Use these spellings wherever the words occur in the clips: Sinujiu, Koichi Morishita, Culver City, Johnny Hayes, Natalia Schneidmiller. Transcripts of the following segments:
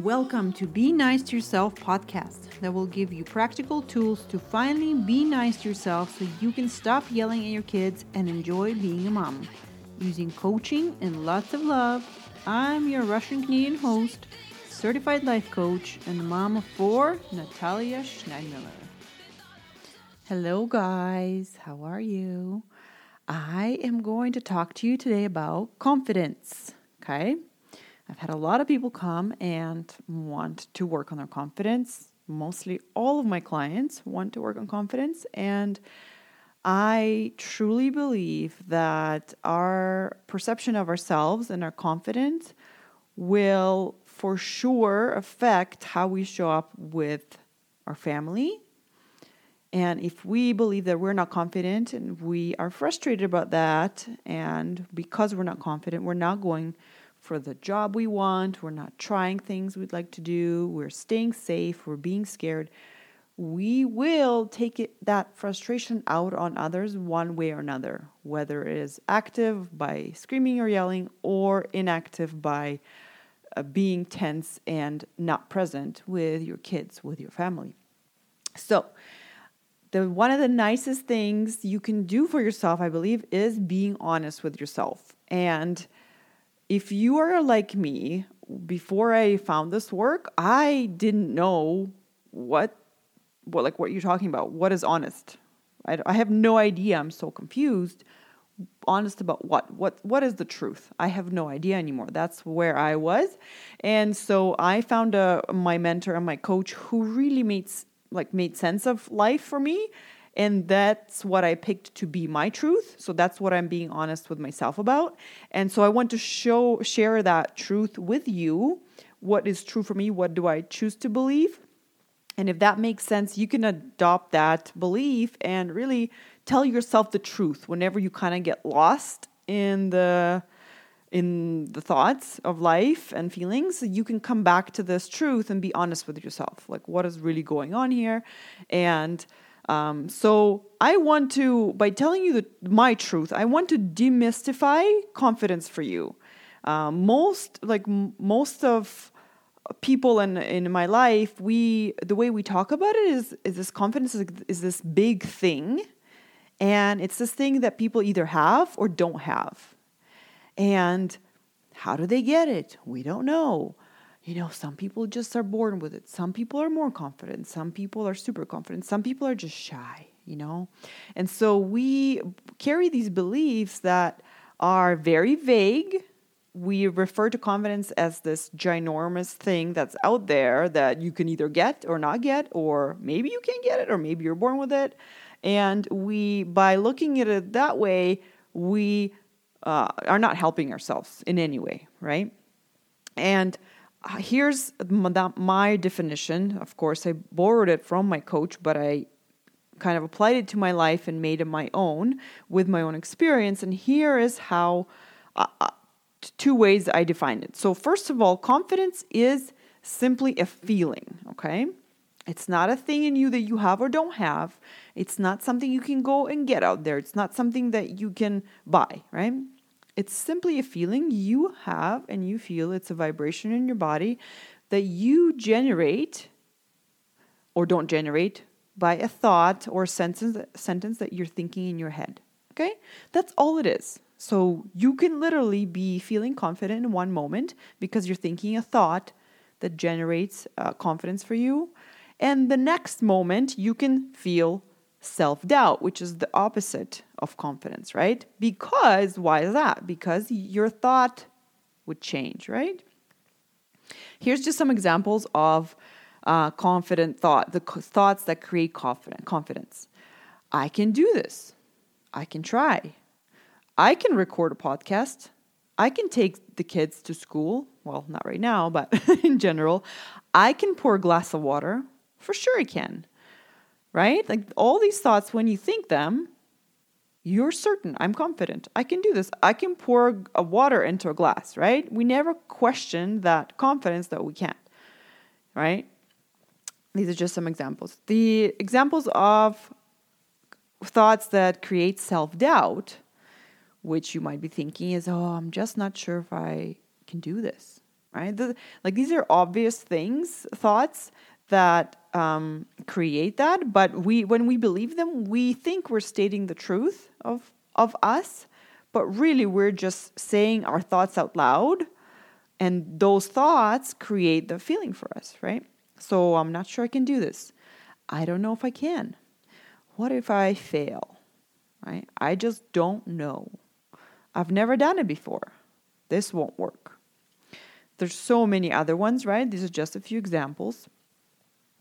and welcome to Be Nice to Yourself podcast that will give you practical tools to finally be nice to yourself so you can stop yelling at your kids and enjoy being a mom. Using coaching and lots of love, I'm your Russian Canadian host, certified life coach, and the mom of four, Natalia Schneidmiller. Hello guys, how are you? I am going to talk to you today about confidence, okay? I've had a lot of people come and want to work on their confidence. Mostly all of my clients want to work on confidence. And I truly believe that our perception of ourselves and our confidence will for sure affect how we show up with our family. And if we believe that we're not confident and we are frustrated about that, and because we're not confident, we're not going for the job we want, we're not trying things we'd like to do, we're staying safe, we're being scared, we will take that frustration out on others one way or another, whether it is active by screaming or yelling or inactive by being tense and not present with your kids, with your family. So one of the nicest things you can do for yourself, I believe, is being honest with yourself. And if you are like me, before I found this work, I didn't know what you're talking about. What is honest? I have no idea. I'm so confused. Honest about what? What is the truth? I have no idea anymore. That's where I was. And so I found my mentor and my coach who really made sense of life for me. And that's what I picked to be my truth. So that's what I'm being honest with myself about. And so I want to share that truth with you. What is true for me? What do I choose to believe? And if that makes sense, you can adopt that belief and really tell yourself the truth whenever you kind of get lost in the thoughts of life and feelings. You can come back to this truth and be honest with yourself. Like, what is really going on here? And so I want to, by telling you my truth, I want to demystify confidence for you. Most of people in my life, the way we talk about it is this confidence is this big thing. And it's this thing that people either have or don't have. And how do they get it? We don't know. You know, some people just are born with it. Some people are more confident. Some people are super confident. Some people are just shy, you know. And so we carry these beliefs that are very vague. We refer to confidence as this ginormous thing that's out there that you can either get or not get, or maybe you can't get it, or maybe you're born with it. And we, by looking at it that way, we are not helping ourselves in any way, right? And here's my definition. Of course, I borrowed it from my coach, but I kind of applied it to my life and made it my own with my own experience. And here is how two ways I define it. So first of all, confidence is simply a feeling, okay? It's not a thing in you that you have or don't have. It's not something you can go and get out there. It's not something that you can buy, right? It's simply a feeling you have and you feel. It's a vibration in your body that you generate or don't generate by a thought or sentence that you're thinking in your head, okay? That's all it is. So you can literally be feeling confident in one moment because you're thinking a thought that generates confidence for you. And the next moment, you can feel self-doubt, which is the opposite of confidence, right? Because, why is that? Because your thought would change, right? Here's just some examples of confident thought, the thoughts that create confidence. I can do this. I can try. I can record a podcast. I can take the kids to school. Well, not right now, but in general. I can pour a glass of water. For sure I can, right? Like, all these thoughts, when you think them, you're certain. I'm confident. I can do this. I can pour a water into a glass, right? We never question that confidence that we can't, right? These are just some examples. The examples of thoughts that create self-doubt, which you might be thinking is, oh, I'm just not sure if I can do this. right? Like these are obvious things, thoughts that create that, but when we believe them, we think we're stating the truth of us, but really we're just saying our thoughts out loud, and those thoughts create the feeling for us, right? So I'm not sure I can do this. I don't know if I can. What if I fail, right? I just don't know. I've never done it before. This won't work. There's so many other ones, right? These are just a few examples.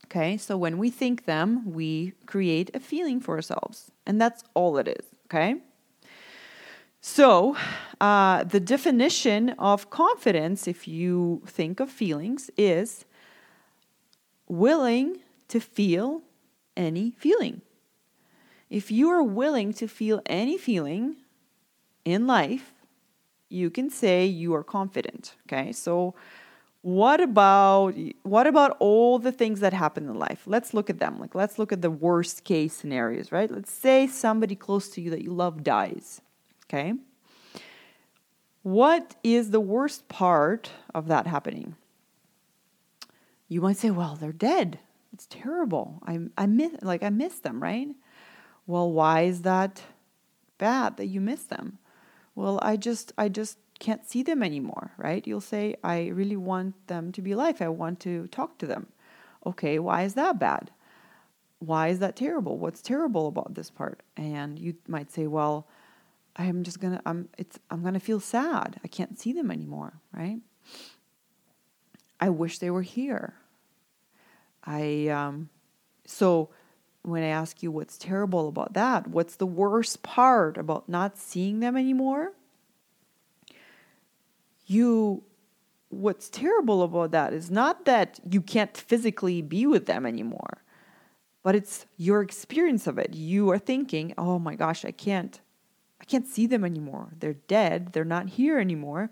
Okay, so when we think them, we create a feeling for ourselves. And that's all it is, okay? So the definition of confidence, if you think of feelings, is willing to feel any feeling. If you are willing to feel any feeling in life, you can say you are confident, okay? So what about all the things that happen in life? Let's look at them. Like, let's look at the worst case scenarios, right? Let's say somebody close to you that you love dies, okay? What is the worst part of that happening? You might say, well, they're dead. It's terrible. I miss them, right? Well, why is that bad that you miss them? Well, I just can't see them anymore, right? You'll say, I really want them to be alive. I want to talk to them. Okay, why is that bad? Why is that terrible? What's terrible about this part? And you might say, well, I'm gonna feel sad. I can't see them anymore, right? I wish they were here. So when I ask you what's terrible about that, what's the worst part about not seeing them anymore? What's terrible about that is not that you can't physically be with them anymore, but it's your experience of it. You are thinking, oh my gosh, I can't see them anymore. They're dead. They're not here anymore.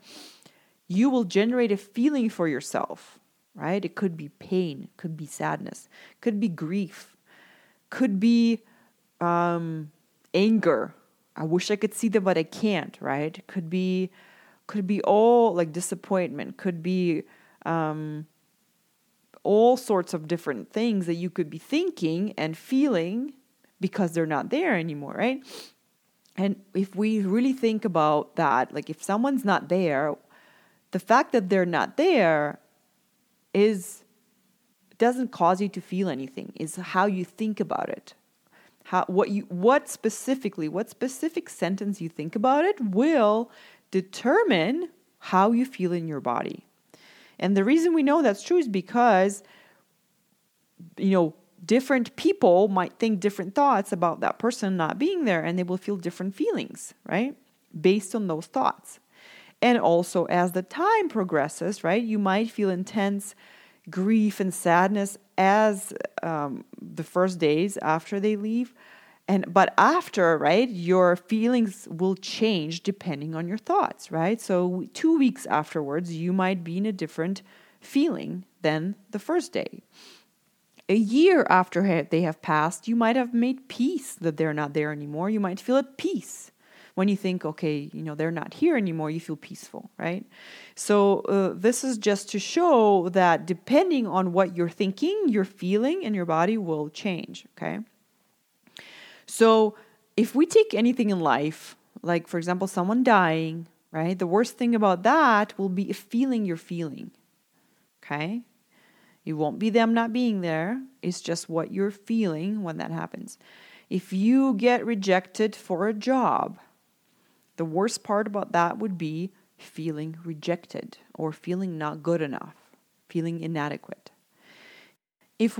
You will generate a feeling for yourself, right? It could be pain, could be sadness, could be grief, could be anger. I wish I could see them, but I can't, right? Could be all like disappointment, could be all sorts of different things that you could be thinking and feeling because they're not there anymore, right? And if we really think about that, like if someone's not there, the fact that they're not there doesn't cause you to feel anything. Is how you think about it. What specific sentence you think about it will determine how you feel in your body. And the reason we know that's true is because, you know, different people might think different thoughts about that person not being there, and they will feel different feelings, right? Based on those thoughts. And also as the time progresses, right, you might feel intense grief and sadness as the first days after they leave. But after, right, your feelings will change depending on your thoughts, right? So 2 weeks afterwards, you might be in a different feeling than the first day. A year after they have passed, you might have made peace that they're not there anymore. You might feel at peace. When you think, okay, you know, they're not here anymore, you feel peaceful, right? So this is just to show that depending on what you're thinking, your feeling and your body will change, okay? So if we take anything in life, like, for example, someone dying, right? The worst thing about that will be a feeling you're feeling, okay? It won't be them not being there. It's just what you're feeling when that happens. If you get rejected for a job, the worst part about that would be feeling rejected or feeling not good enough, feeling inadequate. If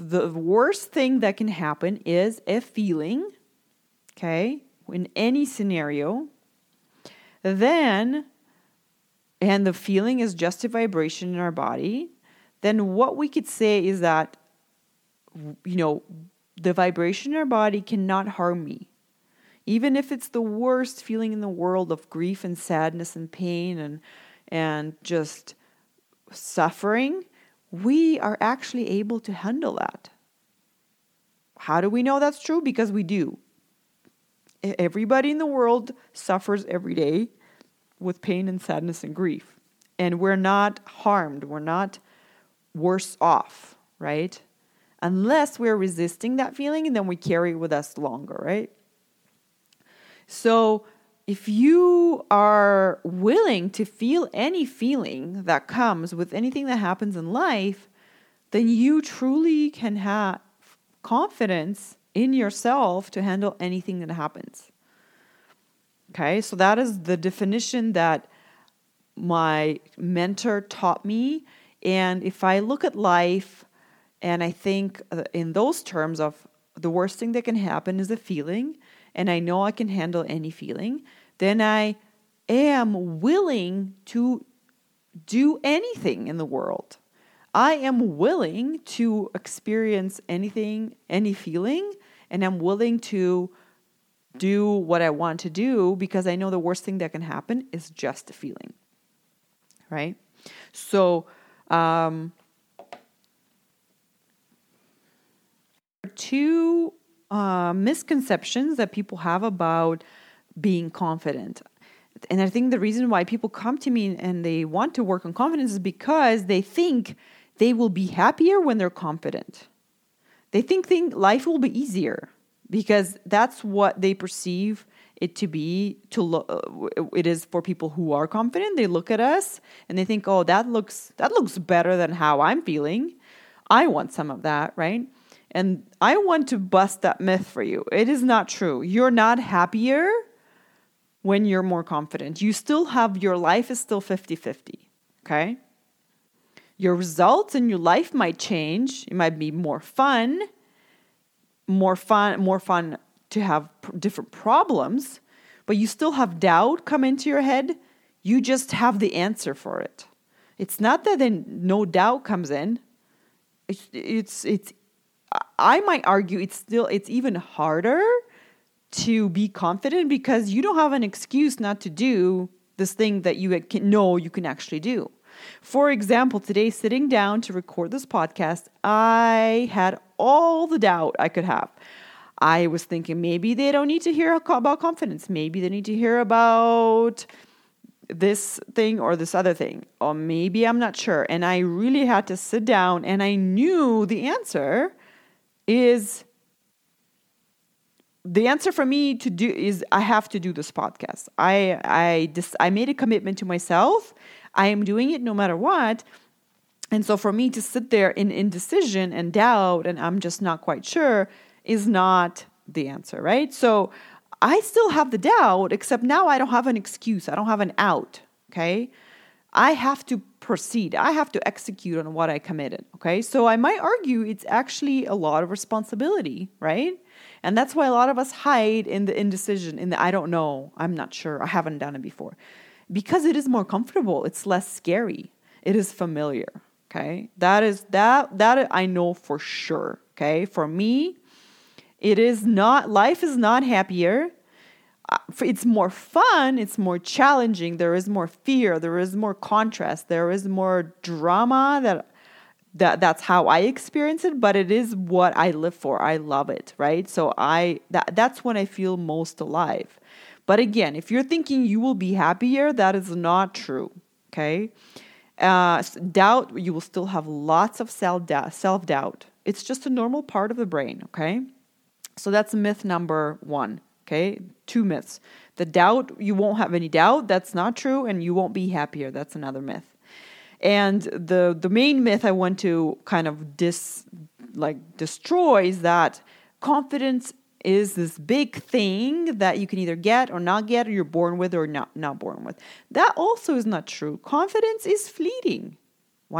the worst thing that can happen is a feeling, okay, in any scenario, then, and the feeling is just a vibration in our body, then what we could say is that, you know, the vibration in our body cannot harm me. Even if it's the worst feeling in the world of grief and sadness and pain and just suffering, we are actually able to handle that. How do we know that's true? Because we do. Everybody in the world suffers every day with pain and sadness and grief. and we're not harmed, we're not worse off, right? Unless we're resisting that feeling, and then we carry it with us longer, right? So if you are willing to feel any feeling that comes with anything that happens in life, then you truly can have confidence in yourself to handle anything that happens. Okay, so that is the definition that my mentor taught me. And if I look at life and I think in those terms of the worst thing that can happen is a feeling, and I know I can handle any feeling, then I am willing to do anything in the world. I am willing to experience anything, any feeling, and I'm willing to do what I want to do because I know the worst thing that can happen is just a feeling, right? So, two misconceptions that people have about being confident. And I think the reason why people come to me and they want to work on confidence is because they think they will be happier when they're confident. They think life will be easier because that's what they perceive it to be. It is for people who are confident. They look at us and they think, oh, that looks better than how I'm feeling. I want some of that, right? And I want to bust that myth for you. It is not true. You're not happier when you're more confident. You still have, your life is still 50-50, okay? Your results in your life might change. It might be more fun to have different problems, but you still have doubt come into your head. You just have the answer for it. It's not that then no doubt comes in. It's I might argue it's even harder to be confident because you don't have an excuse not to do this thing that you know you can actually do. For example, today sitting down to record this podcast, I had all the doubt I could have. I was thinking maybe they don't need to hear about confidence. Maybe they need to hear about this thing or this other thing. Or maybe I'm not sure. And I really had to sit down, and I knew the answer is... the answer for me to do is I have to do this podcast. I made a commitment to myself. I am doing it no matter what. And so for me to sit there in indecision and doubt and I'm just not quite sure is not the answer, right? So I still have the doubt, except now I don't have an excuse. I don't have an out, okay? I have to proceed. I have to execute on what I committed, okay? So I might argue it's actually a lot of responsibility, right? And that's why a lot of us hide in the indecision, in the I don't know, I'm not sure, I haven't done it before. Because it is more comfortable, it's less scary, it is familiar, okay? That I know for sure, okay? For me, life is not happier. It's more fun, it's more challenging, there is more fear, there is more contrast, there is more drama that's how I experience it, but it is what I live for. I love it, right? So that's when I feel most alive. But again, if you're thinking you will be happier, that is not true, okay? Doubt, you will still have lots of self-doubt. It's just a normal part of the brain, okay? So that's myth number one, okay? Two myths. The doubt, you won't have any doubt, that's not true, and you won't be happier, that's another myth. And the main myth I want to kind of destroy is that confidence is this big thing that you can either get or not get, or you're born with or not born with. That also is not true. Confidence is fleeting.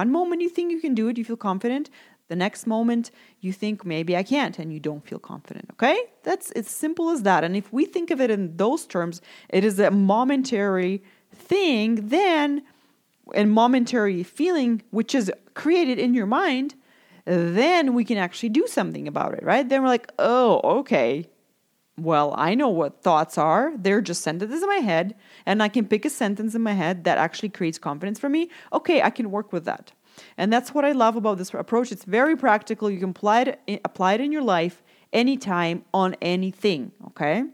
One moment you think you can do it, you feel confident. The next moment you think maybe I can't, and you don't feel confident. Okay, that's as simple as that. And if we think of it in those terms, it is a momentary thing. Then. And momentary feeling, which is created in your mind, then we can actually do something about it, right? Then we're like, oh, okay, well, I know what thoughts are. They're just sentences in my head, and I can pick a sentence in my head that actually creates confidence for me. Okay, I can work with that. And that's what I love about this approach. It's very practical. You can apply it in your life anytime on anything, okay?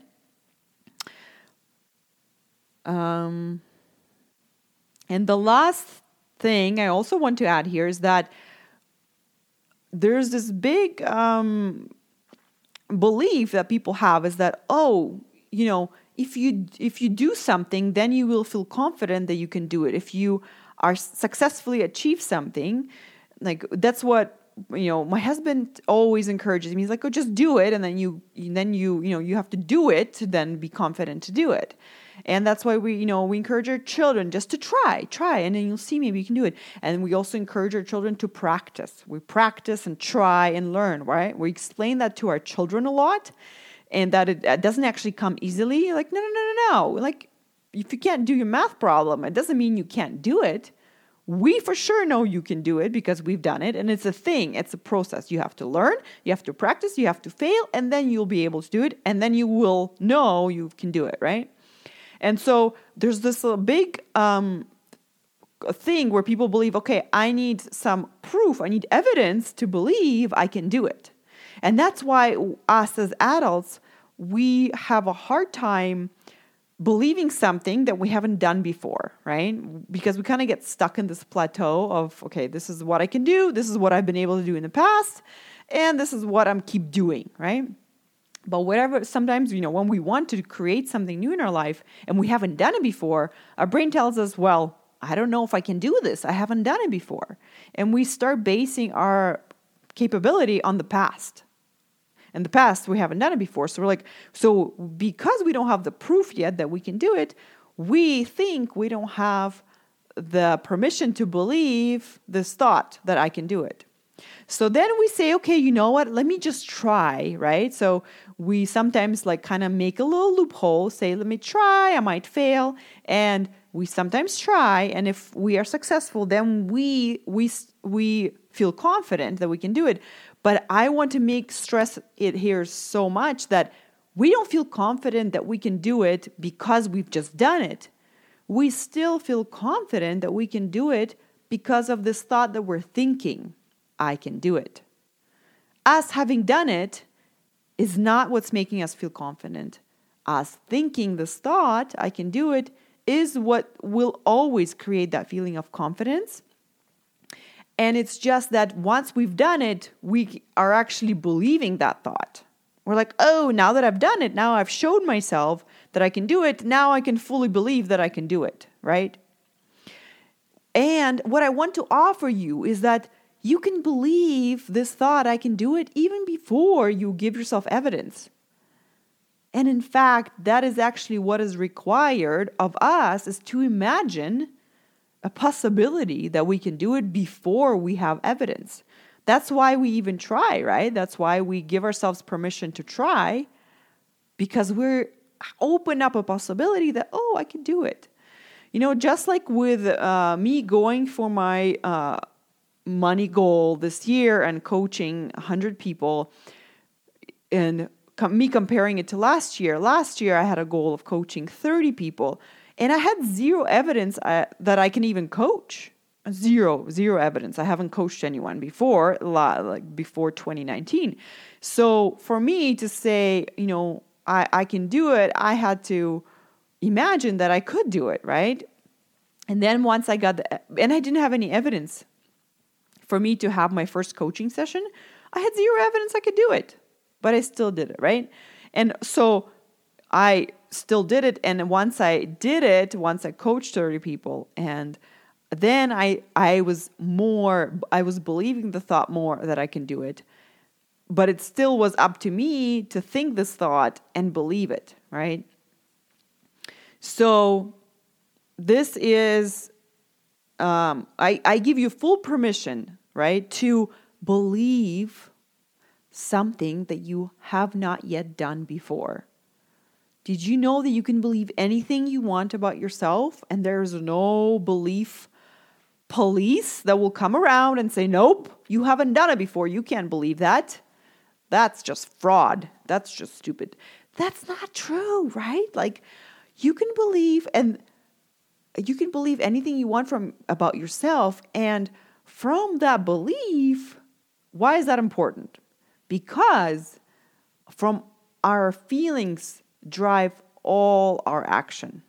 And the last thing I also want to add here is that there's this big belief that people have is that, oh, you know, if you do something, then you will feel confident that you can do it. If you are successfully achieve something, like that's what, you know, my husband always encourages me. He's like, oh, just do it. And then you have to do it to then be confident to do it. And that's why we encourage our children just to try, and then you'll see maybe you can do it. And we also encourage our children to practice. We practice and try and learn, right? We explain that to our children a lot, and that it doesn't actually come easily. Like, no. Like, if you can't do your math problem, it doesn't mean you can't do it. We for sure know you can do it because we've done it. And it's a thing. It's a process. You have to learn, you have to practice, you have to fail, and then you'll be able to do it. And then you will know you can do it, right? And so there's this little big thing where people believe, okay, I need some proof. I need evidence to believe I can do it. And that's why us as adults, we have a hard time believing something that we haven't done before, right? Because we kind of get stuck in this plateau of, okay, this is what I can do. This is what I've been able to do in the past. And this is what I'm keep doing, right? But whatever, sometimes, you know, when we want to create something new in our life and we haven't done it before, our brain tells us, well, I don't know if I can do this. I haven't done it before. And we start basing our capability on the past. In the past, we haven't done it before. So we're like, so because we don't have the proof yet that we can do it, we think we don't have the permission to believe this thought that I can do it. So then we say, okay, you know what? Let me just try, right? So we sometimes like kind of make a little loophole, say, let me try, I might fail. And we sometimes try. And if we are successful, then we feel confident that we can do it. But I want to make stress it here so much that we don't feel confident that we can do it because we've just done it. We still feel confident that we can do it because of this thought that we're thinking, I can do it. Us having done it is not what's making us feel confident. Us thinking this thought, I can do it, is what will always create that feeling of confidence. And it's just that once we've done it, we are actually believing that thought. We're like, oh, now that I've done it, now I've shown myself that I can do it. Now I can fully believe that I can do it, right? And what I want to offer you is that you can believe this thought, I can do it, even before you give yourself evidence. And in fact, that is actually what is required of us, is to imagine a possibility that we can do it before we have evidence. That's why we even try, right? That's why we give ourselves permission to try, because we're open up a possibility that, oh, I can do it. You know, just like with me going for my money goal this year and coaching 100 people and me comparing it to last year. Last year, I had a goal of coaching 30 people. And I had zero evidence that I can even coach. Zero evidence. I haven't coached anyone before, like before 2019. So for me to say, you know, I can do it, I had to imagine that I could do it, right? And then once I got and I didn't have any evidence for me to have my first coaching session, I had zero evidence I could do it, but I still did it, right? And so I still did it. And once I coached 30 people, and then I was believing the thought more that I can do it, but it still was up to me to think this thought and believe it, right? So this is, I give you full permission, right, to believe something that you have not yet done before. Did you know that you can believe anything you want about yourself, and there's no belief police that will come around and say, nope, you haven't done it before. You can't believe that. That's just fraud. That's just stupid. That's not true, right? Like, you can believe, and you can believe anything you want about yourself. And from that belief, why is that important? Because from our feelings drive all our action.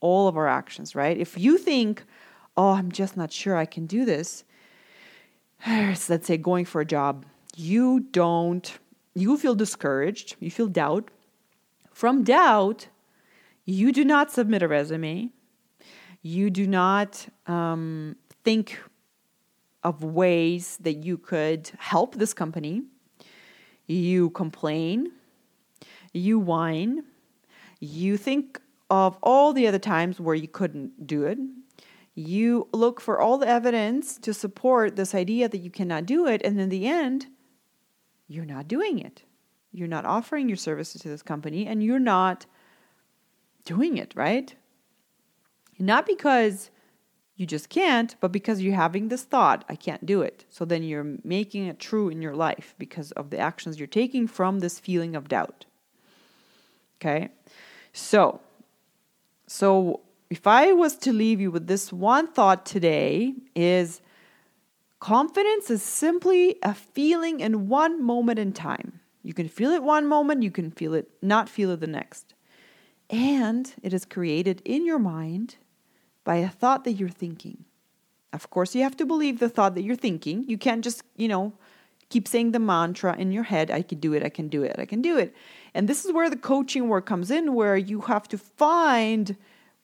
all of our actions, right? If you think, oh, I'm just not sure I can do this, so let's say going for a job, you feel discouraged, you feel doubt. From doubt, you do not submit a resume. You do not think of ways that you could help this company. You complain. You whine. You think of all the other times where you couldn't do it. You look for all the evidence to support this idea that you cannot do it. And in the end, you're not doing it. You're not offering your services to this company and you're not doing it, right? Not because you just can't, but because you're having this thought, I can't do it. So then you're making it true in your life because of the actions you're taking from this feeling of doubt. Okay? So if I was to leave you with this one thought today is confidence is simply a feeling in one moment in time. You can feel it one moment, you can feel it, not feel it the next. And it is created in your mind by a thought that you're thinking. Of course, you have to believe the thought that you're thinking. You can't just, keep saying the mantra in your head, I can do it, I can do it, I can do it. And this is where the coaching work comes in, where you have to find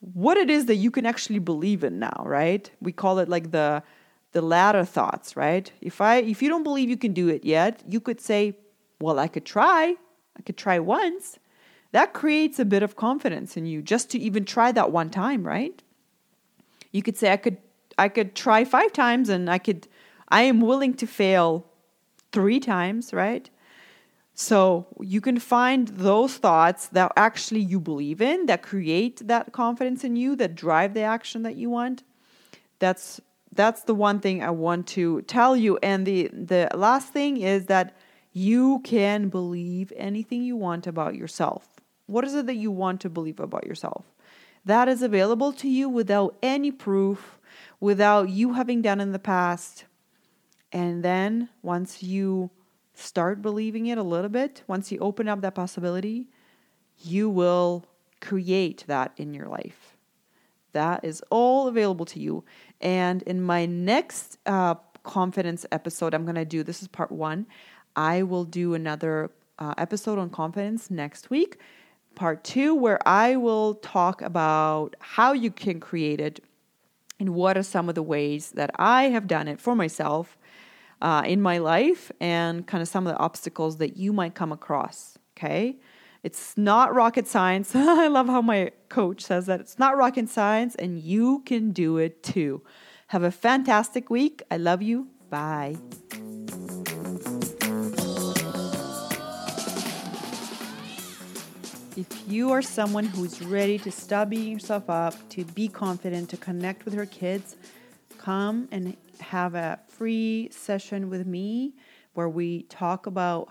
what it is that you can actually believe in now, right? We call it like the latter thoughts, right? If you don't believe you can do it yet, you could say, well, I could try once. That creates a bit of confidence in you just to even try that one time, right? You could say, I could try 5 times and I am willing to fail 3 times, right? So you can find those thoughts that actually you believe in, that create that confidence in you, that drive the action that you want. That's the one thing I want to tell you. And the last thing is that you can believe anything you want about yourself. What is it that you want to believe about yourself? That is available to you without any proof, without you having done in the past. And then once you start believing it a little bit, once you open up that possibility, you will create that in your life. That is all available to you. And in my next confidence episode, this is part 1. I will do another episode on confidence next week, part 2, where I will talk about how you can create it and what are some of the ways that I have done it for myself in my life and kind of some of the obstacles that you might come across, okay? It's not rocket science. I love how my coach says that. It's not rocket science, and you can do it too. Have a fantastic week. I love you. Bye. If you are someone who's ready to stop beating yourself up, to be confident, to connect with her kids, come and have a free session with me where we talk about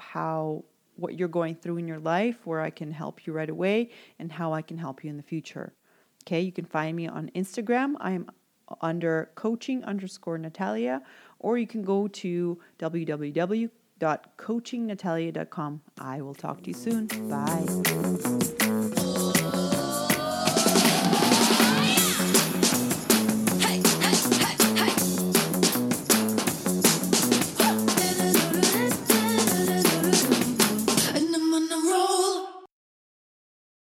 what you're going through in your life, where I can help you right away, and how I can help you in the future. Okay, you can find me on Instagram. I'm under coaching_Natalia, or you can go to www.coachingnatalia.com. I will talk to you soon. Bye.